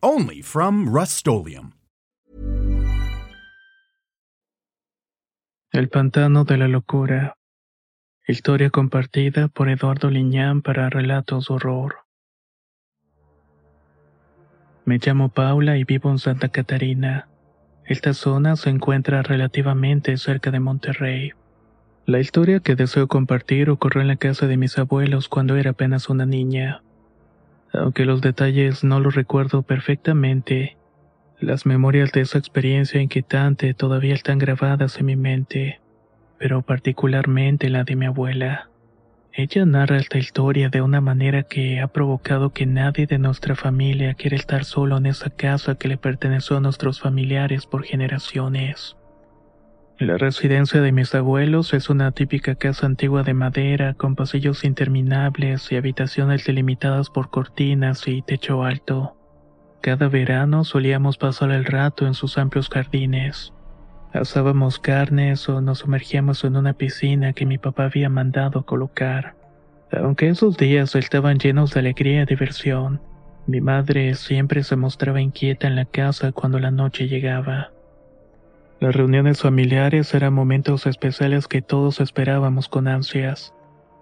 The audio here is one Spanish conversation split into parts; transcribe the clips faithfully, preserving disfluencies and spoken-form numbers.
Only from Rust-Oleum. El Pantano de la Locura. Historia compartida por Eduardo Liñán para Relatos Horror. Me llamo Paula y vivo en Santa Catarina. Esta zona se encuentra relativamente cerca de Monterrey. La historia que deseo compartir ocurrió en la casa de mis abuelos cuando era apenas una niña. Aunque los detalles no los recuerdo perfectamente, las memorias de esa experiencia inquietante todavía están grabadas en mi mente, pero particularmente la de mi abuela. Ella narra esta historia de una manera que ha provocado que nadie de nuestra familia quiera estar solo en esa casa que le perteneció a nuestros familiares por generaciones. La residencia de mis abuelos es una típica casa antigua de madera con pasillos interminables y habitaciones delimitadas por cortinas y techo alto. Cada verano solíamos pasar el rato en sus amplios jardines. Asábamos carnes o nos sumergíamos en una piscina que mi papá había mandado colocar. Aunque esos días estaban llenos de alegría y diversión, mi madre siempre se mostraba inquieta en la casa cuando la noche llegaba. Las reuniones familiares eran momentos especiales que todos esperábamos con ansias.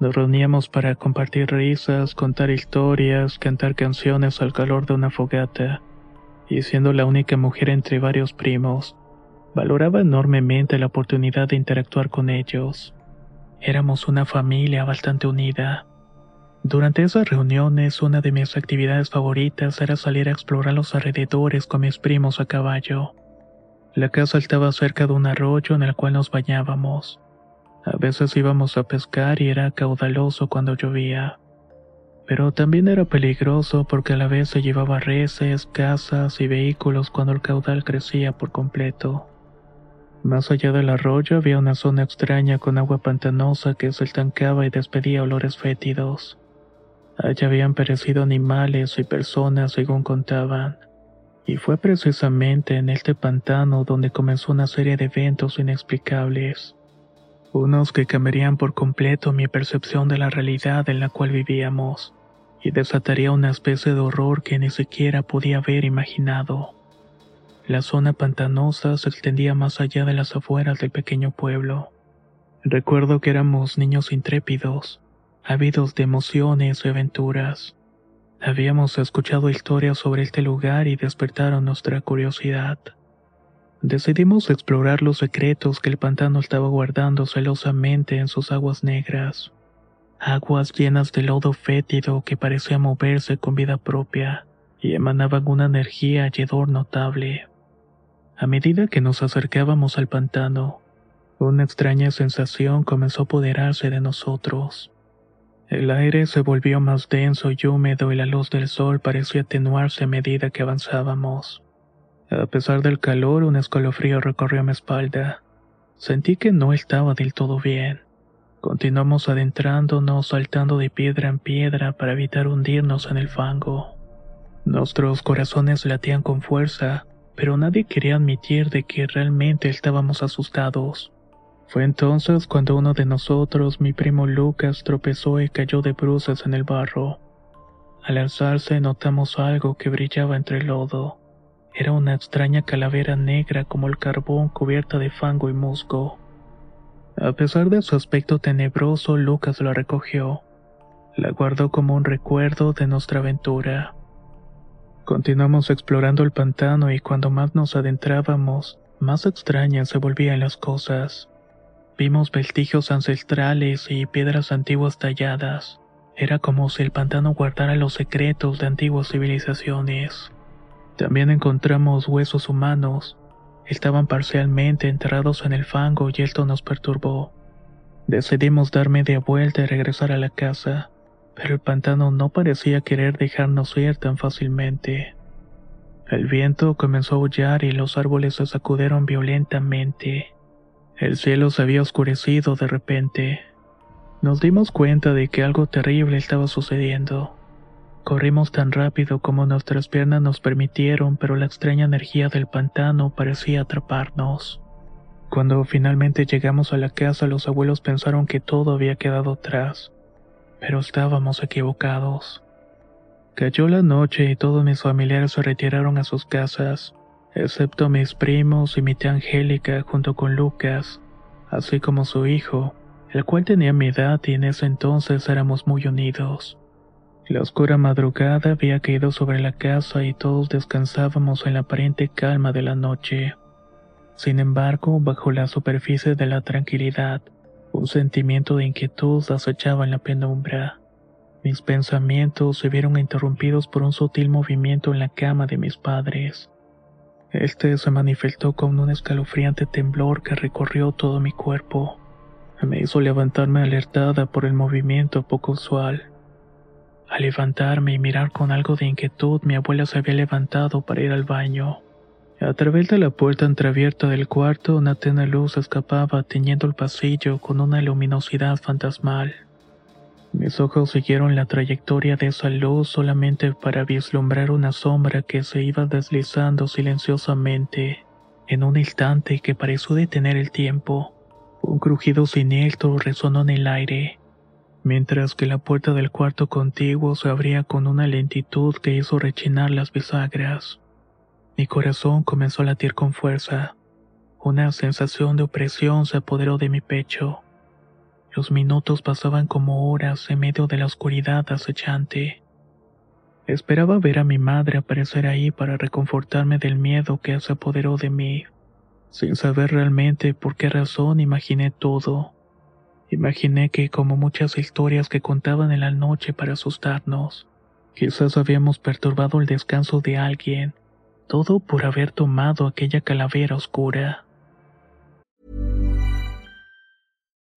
Nos reuníamos para compartir risas, contar historias, cantar canciones al calor de una fogata. Y siendo la única mujer entre varios primos, valoraba enormemente la oportunidad de interactuar con ellos. Éramos una familia bastante unida. Durante esas reuniones, una de mis actividades favoritas era salir a explorar los alrededores con mis primos a caballo. La casa estaba cerca de un arroyo en el cual nos bañábamos. A veces íbamos a pescar y era caudaloso cuando llovía. Pero también era peligroso porque a la vez se llevaba reses, casas y vehículos cuando el caudal crecía por completo. Más allá del arroyo había una zona extraña con agua pantanosa que se estancaba y despedía olores fétidos. Allá habían perecido animales y personas según contaban. Y fue precisamente en este pantano donde comenzó una serie de eventos inexplicables. Unos que cambiarían por completo mi percepción de la realidad en la cual vivíamos, y desataría una especie de horror que ni siquiera podía haber imaginado. La zona pantanosa se extendía más allá de las afueras del pequeño pueblo. Recuerdo que éramos niños intrépidos, ávidos de emociones y aventuras. Habíamos escuchado historias sobre este lugar y despertaron nuestra curiosidad. Decidimos explorar los secretos que el pantano estaba guardando celosamente en sus aguas negras. Aguas llenas de lodo fétido que parecía moverse con vida propia y emanaban una energía y hedor notable. A medida que nos acercábamos al pantano, una extraña sensación comenzó a apoderarse de nosotros. El aire se volvió más denso y húmedo y la luz del sol parecía atenuarse a medida que avanzábamos. A pesar del calor, un escalofrío recorrió mi espalda. Sentí que no estaba del todo bien. Continuamos adentrándonos, saltando de piedra en piedra para evitar hundirnos en el fango. Nuestros corazones latían con fuerza, pero nadie quería admitir de que realmente estábamos asustados. Fue entonces cuando uno de nosotros, mi primo Lucas, tropezó y cayó de bruces en el barro. Al alzarse notamos algo que brillaba entre el lodo. Era una extraña calavera negra como el carbón cubierta de fango y musgo. A pesar de su aspecto tenebroso, Lucas la recogió. La guardó como un recuerdo de nuestra aventura. Continuamos explorando el pantano y cuando más nos adentrábamos, más extrañas se volvían las cosas. Vimos vestigios ancestrales y piedras antiguas talladas. Era como si el pantano guardara los secretos de antiguas civilizaciones. También encontramos huesos humanos. Estaban parcialmente enterrados en el fango y esto nos perturbó. Decidimos dar media vuelta y regresar a la casa, pero el pantano no parecía querer dejarnos ir tan fácilmente. El viento comenzó a aullar y los árboles se sacudieron violentamente. El cielo se había oscurecido de repente. Nos dimos cuenta de que algo terrible estaba sucediendo. Corrimos tan rápido como nuestras piernas nos permitieron, pero la extraña energía del pantano parecía atraparnos. Cuando finalmente llegamos a la casa, los abuelos pensaron que todo había quedado atrás, pero estábamos equivocados. Cayó la noche y todos mis familiares se retiraron a sus casas, excepto mis primos y mi tía Angélica junto con Lucas, así como su hijo, el cual tenía mi edad y en ese entonces éramos muy unidos. La oscura madrugada había caído sobre la casa y todos descansábamos en la aparente calma de la noche. Sin embargo, bajo la superficie de la tranquilidad, un sentimiento de inquietud acechaba en la penumbra. Mis pensamientos se vieron interrumpidos por un sutil movimiento en la cama de mis padres. Este se manifestó con un escalofriante temblor que recorrió todo mi cuerpo. Me hizo levantarme alertada por el movimiento poco usual. Al levantarme y mirar con algo de inquietud, mi abuela se había levantado para ir al baño. A través de la puerta entreabierta del cuarto, una tenue luz escapaba teñiendo el pasillo con una luminosidad fantasmal. Mis ojos siguieron la trayectoria de esa luz solamente para vislumbrar una sombra que se iba deslizando silenciosamente, en un instante que pareció detener el tiempo. Un crujido siniestro resonó en el aire, mientras que la puerta del cuarto contiguo se abría con una lentitud que hizo rechinar las bisagras. Mi corazón comenzó a latir con fuerza. Una sensación de opresión se apoderó de mi pecho. Los minutos pasaban como horas en medio de la oscuridad acechante. Esperaba ver a mi madre aparecer ahí para reconfortarme del miedo que se apoderó de mí. Sin saber realmente por qué razón imaginé todo. Imaginé que, como muchas historias que contaban en la noche para asustarnos, quizás habíamos perturbado el descanso de alguien, todo por haber tomado aquella calavera oscura.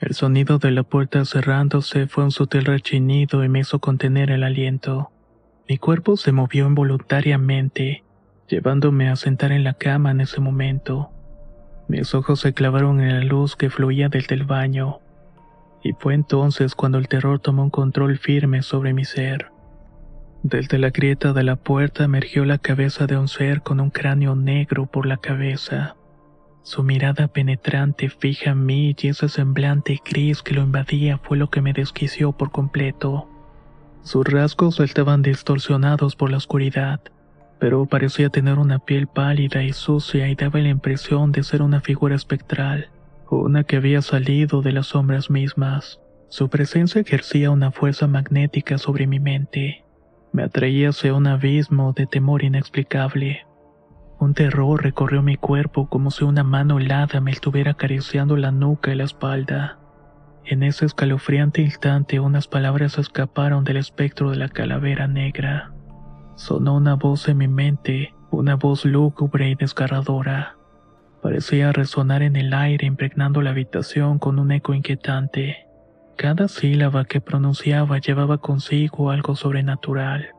El sonido de la puerta cerrándose fue un sutil rechinido y me hizo contener el aliento. Mi cuerpo se movió involuntariamente, llevándome a sentar en la cama en ese momento. Mis ojos se clavaron en la luz que fluía desde el baño, y fue entonces cuando el terror tomó un control firme sobre mi ser. Desde la grieta de la puerta emergió la cabeza de un ser con un cráneo negro por la cabeza. Su mirada penetrante fija en mí y ese semblante gris que lo invadía fue lo que me desquició por completo. Sus rasgos estaban distorsionados por la oscuridad, pero parecía tener una piel pálida y sucia y daba la impresión de ser una figura espectral, una que había salido de las sombras mismas. Su presencia ejercía una fuerza magnética sobre mi mente. Me atraía hacia un abismo de temor inexplicable. Un terror recorrió mi cuerpo como si una mano helada me estuviera acariciando la nuca y la espalda. En ese escalofriante instante, unas palabras escaparon del espectro de la calavera negra. Sonó una voz en mi mente, una voz lúgubre y desgarradora. parecía resonar en el aire impregnando la habitación con un eco inquietante. Cada sílaba que pronunciaba llevaba consigo algo sobrenatural,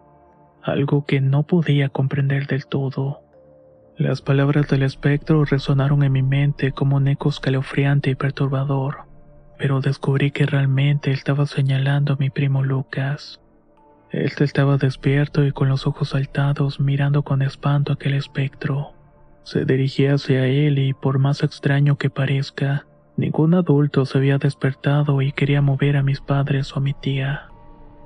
algo que no podía comprender del todo. Las palabras del espectro resonaron en mi mente como un eco escalofriante y perturbador, pero descubrí que realmente estaba señalando a mi primo Lucas. Él estaba despierto y con los ojos saltados mirando con espanto aquel espectro. Se dirigía hacia él y, por más extraño que parezca, ningún adulto se había despertado y quería mover a mis padres o a mi tía.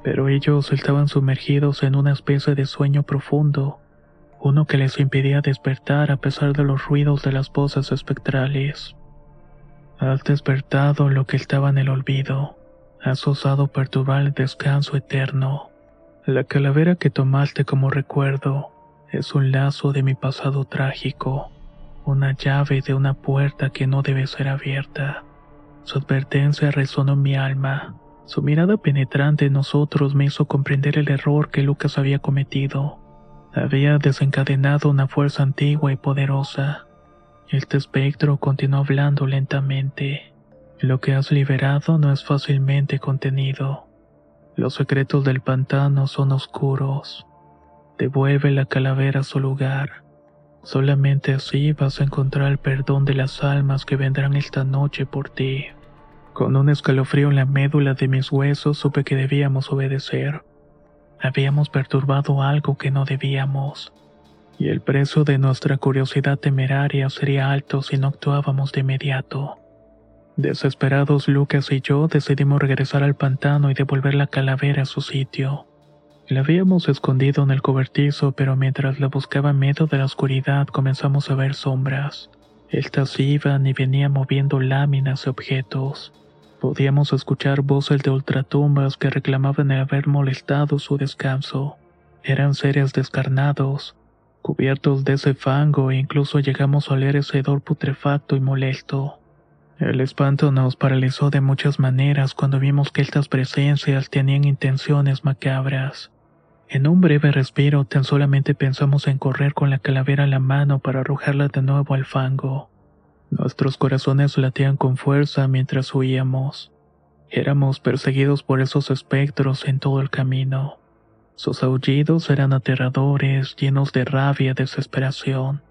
Pero ellos estaban sumergidos en una especie de sueño profundo, uno que les impedía despertar a pesar de los ruidos de las voces espectrales. Has despertado lo que estaba en el olvido, has osado perturbar el descanso eterno. La calavera que tomaste como recuerdo es un lazo de mi pasado trágico, una llave de una puerta que no debe ser abierta. Su advertencia resonó en mi alma, su mirada penetrante en nosotros me hizo comprender el error que Lucas había cometido. Había desencadenado una fuerza antigua y poderosa. Este espectro continuó hablando lentamente. Lo que has liberado no es fácilmente contenido. Los secretos del pantano son oscuros. Devuelve la calavera a su lugar. Solamente así vas a encontrar el perdón de las almas que vendrán esta noche por ti. Con un escalofrío en la médula de mis huesos supe que debíamos obedecer. Habíamos perturbado algo que no debíamos. Y el precio de nuestra curiosidad temeraria sería alto si no actuábamos de inmediato. Desesperados, Lucas y yo decidimos regresar al pantano y devolver la calavera a su sitio. La habíamos escondido en el cobertizo, pero mientras la buscaba en medio de la oscuridad comenzamos a ver sombras. Estas iban y venían moviendo láminas y objetos. Podíamos escuchar voces de ultratumbas que reclamaban el haber molestado su descanso. Eran seres descarnados, cubiertos de ese fango, e incluso llegamos a oler ese hedor putrefacto y molesto. El espanto nos paralizó de muchas maneras cuando vimos que estas presencias tenían intenciones macabras. En un breve respiro tan solamente pensamos en correr con la calavera en la mano para arrojarla de nuevo al fango. Nuestros corazones latían con fuerza mientras huíamos. Éramos perseguidos por esos espectros en todo el camino. Sus aullidos eran aterradores, llenos de rabia y desesperación.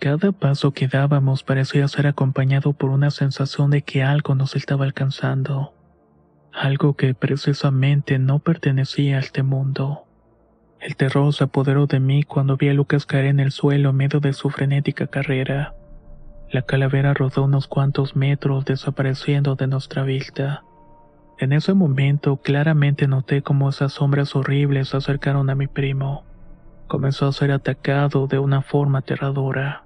Cada paso que dábamos parecía ser acompañado por una sensación de que algo nos estaba alcanzando, algo que precisamente no pertenecía a este mundo. El terror se apoderó de mí cuando vi a Lucas caer en el suelo en medio de su frenética carrera. La calavera rodó unos cuantos metros desapareciendo de nuestra vista. En ese momento claramente noté cómo esas sombras horribles se acercaron a mi primo. Comenzó a ser atacado de una forma aterradora.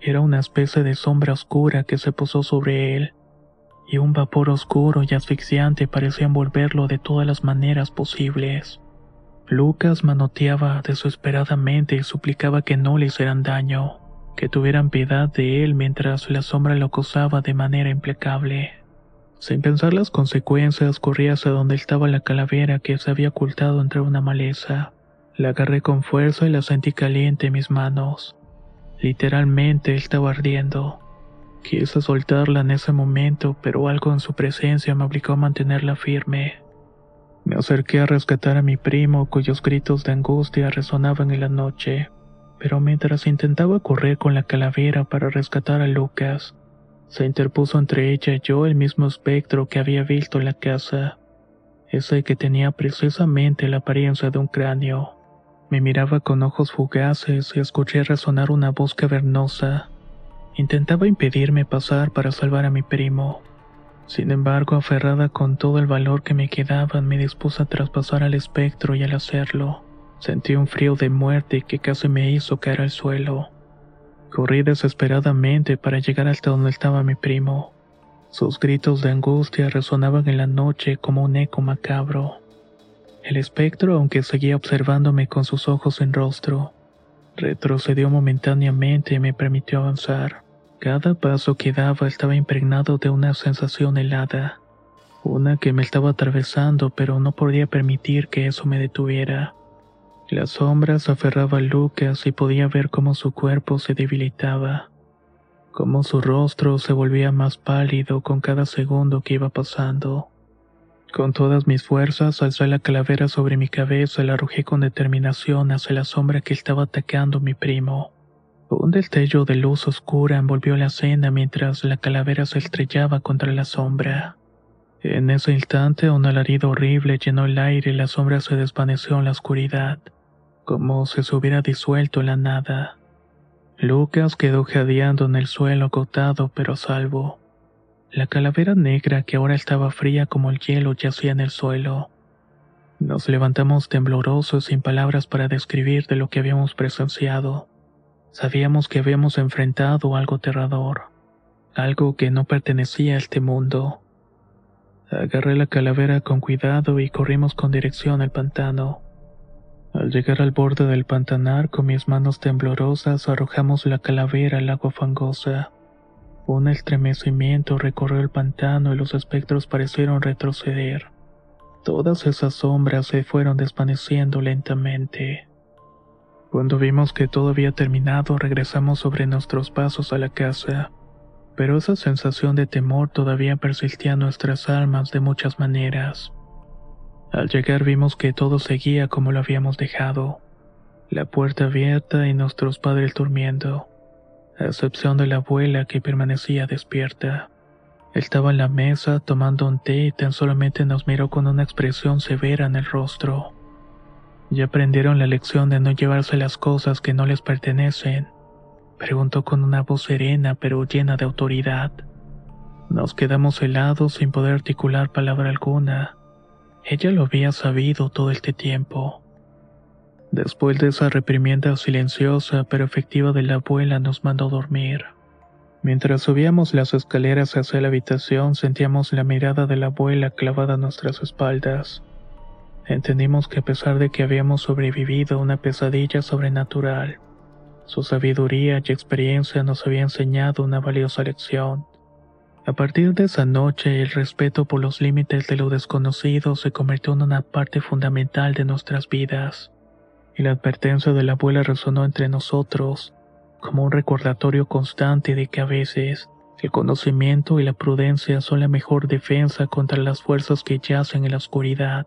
Era una especie de sombra oscura que se posó sobre él, y un vapor oscuro y asfixiante parecía envolverlo de todas las maneras posibles. Lucas manoteaba desesperadamente y suplicaba que no le hicieran daño, que tuvieran piedad de él mientras la sombra lo acosaba de manera implacable. Sin pensar las consecuencias, corrí hacia donde estaba la calavera que se había ocultado entre una maleza. La agarré con fuerza y la sentí caliente en mis manos. Literalmente estaba ardiendo. Quise soltarla en ese momento, pero algo en su presencia me obligó a mantenerla firme. Me acerqué a rescatar a mi primo, cuyos gritos de angustia resonaban en la noche, pero mientras intentaba correr con la calavera para rescatar a Lucas, se interpuso entre ella y yo el mismo espectro que había visto en la casa, ese que tenía precisamente la apariencia de un cráneo. Me miraba con ojos fugaces y escuché resonar una voz cavernosa. Intentaba impedirme pasar para salvar a mi primo. Sin embargo, aferrada con todo el valor que me quedaba, me dispuse a traspasar al espectro y al hacerlo, sentí un frío de muerte que casi me hizo caer al suelo. Corrí desesperadamente para llegar hasta donde estaba mi primo. Sus gritos de angustia resonaban en la noche como un eco macabro. El espectro, aunque seguía observándome con sus ojos sin rostro, retrocedió momentáneamente y me permitió avanzar. Cada paso que daba estaba impregnado de una sensación helada, una que me estaba atravesando, pero no podía permitir que eso me detuviera. La sombra se aferraba a Lucas y podía ver cómo su cuerpo se debilitaba. como su rostro se volvía más pálido con cada segundo que iba pasando. Con todas mis fuerzas alzé la calavera sobre mi cabeza y la arrojé con determinación hacia la sombra que estaba atacando a mi primo. Un destello de luz oscura envolvió la escena mientras la calavera se estrellaba contra la sombra. En ese instante un alarido horrible llenó el aire y la sombra se desvaneció en la oscuridad, como si se hubiera disuelto en la nada. Lucas quedó jadeando en el suelo, agotado pero a salvo. La calavera negra, que ahora estaba fría como el hielo, yacía en el suelo. Nos levantamos temblorosos, sin palabras para describir de lo que habíamos presenciado. Sabíamos que habíamos enfrentado algo aterrador, algo que no pertenecía a este mundo. Agarré la calavera con cuidado y corrimos con dirección al pantano. Al llegar al borde del pantanar, con mis manos temblorosas arrojamos la calavera al agua fangosa. Un estremecimiento recorrió el pantano y los espectros parecieron retroceder. Todas esas sombras se fueron desvaneciendo lentamente. Cuando vimos que todo había terminado, regresamos sobre nuestros pasos a la casa. Pero esa sensación de temor todavía persistía en nuestras almas de muchas maneras. Al llegar vimos que todo seguía como lo habíamos dejado. La puerta abierta y nuestros padres durmiendo, a excepción de la abuela que permanecía despierta. Estaba en la mesa tomando un té y tan solamente nos miró con una expresión severa en el rostro. ¿Ya aprendieron la lección de no llevarse las cosas que no les pertenecen?, preguntó con una voz serena pero llena de autoridad. Nos quedamos helados sin poder articular palabra alguna. Ella lo había sabido todo este tiempo. Después de esa reprimienda silenciosa pero efectiva de la abuela, nos mandó dormir. Mientras subíamos las escaleras hacia la habitación, sentíamos la mirada de la abuela clavada a nuestras espaldas. Entendimos que a pesar de que habíamos sobrevivido a una pesadilla sobrenatural, su sabiduría y experiencia nos había enseñado una valiosa lección. A partir de esa noche, el respeto por los límites de lo desconocido se convirtió en una parte fundamental de nuestras vidas. Y la advertencia de la abuela resonó entre nosotros, como un recordatorio constante de que a veces, el conocimiento y la prudencia son la mejor defensa contra las fuerzas que yacen en la oscuridad.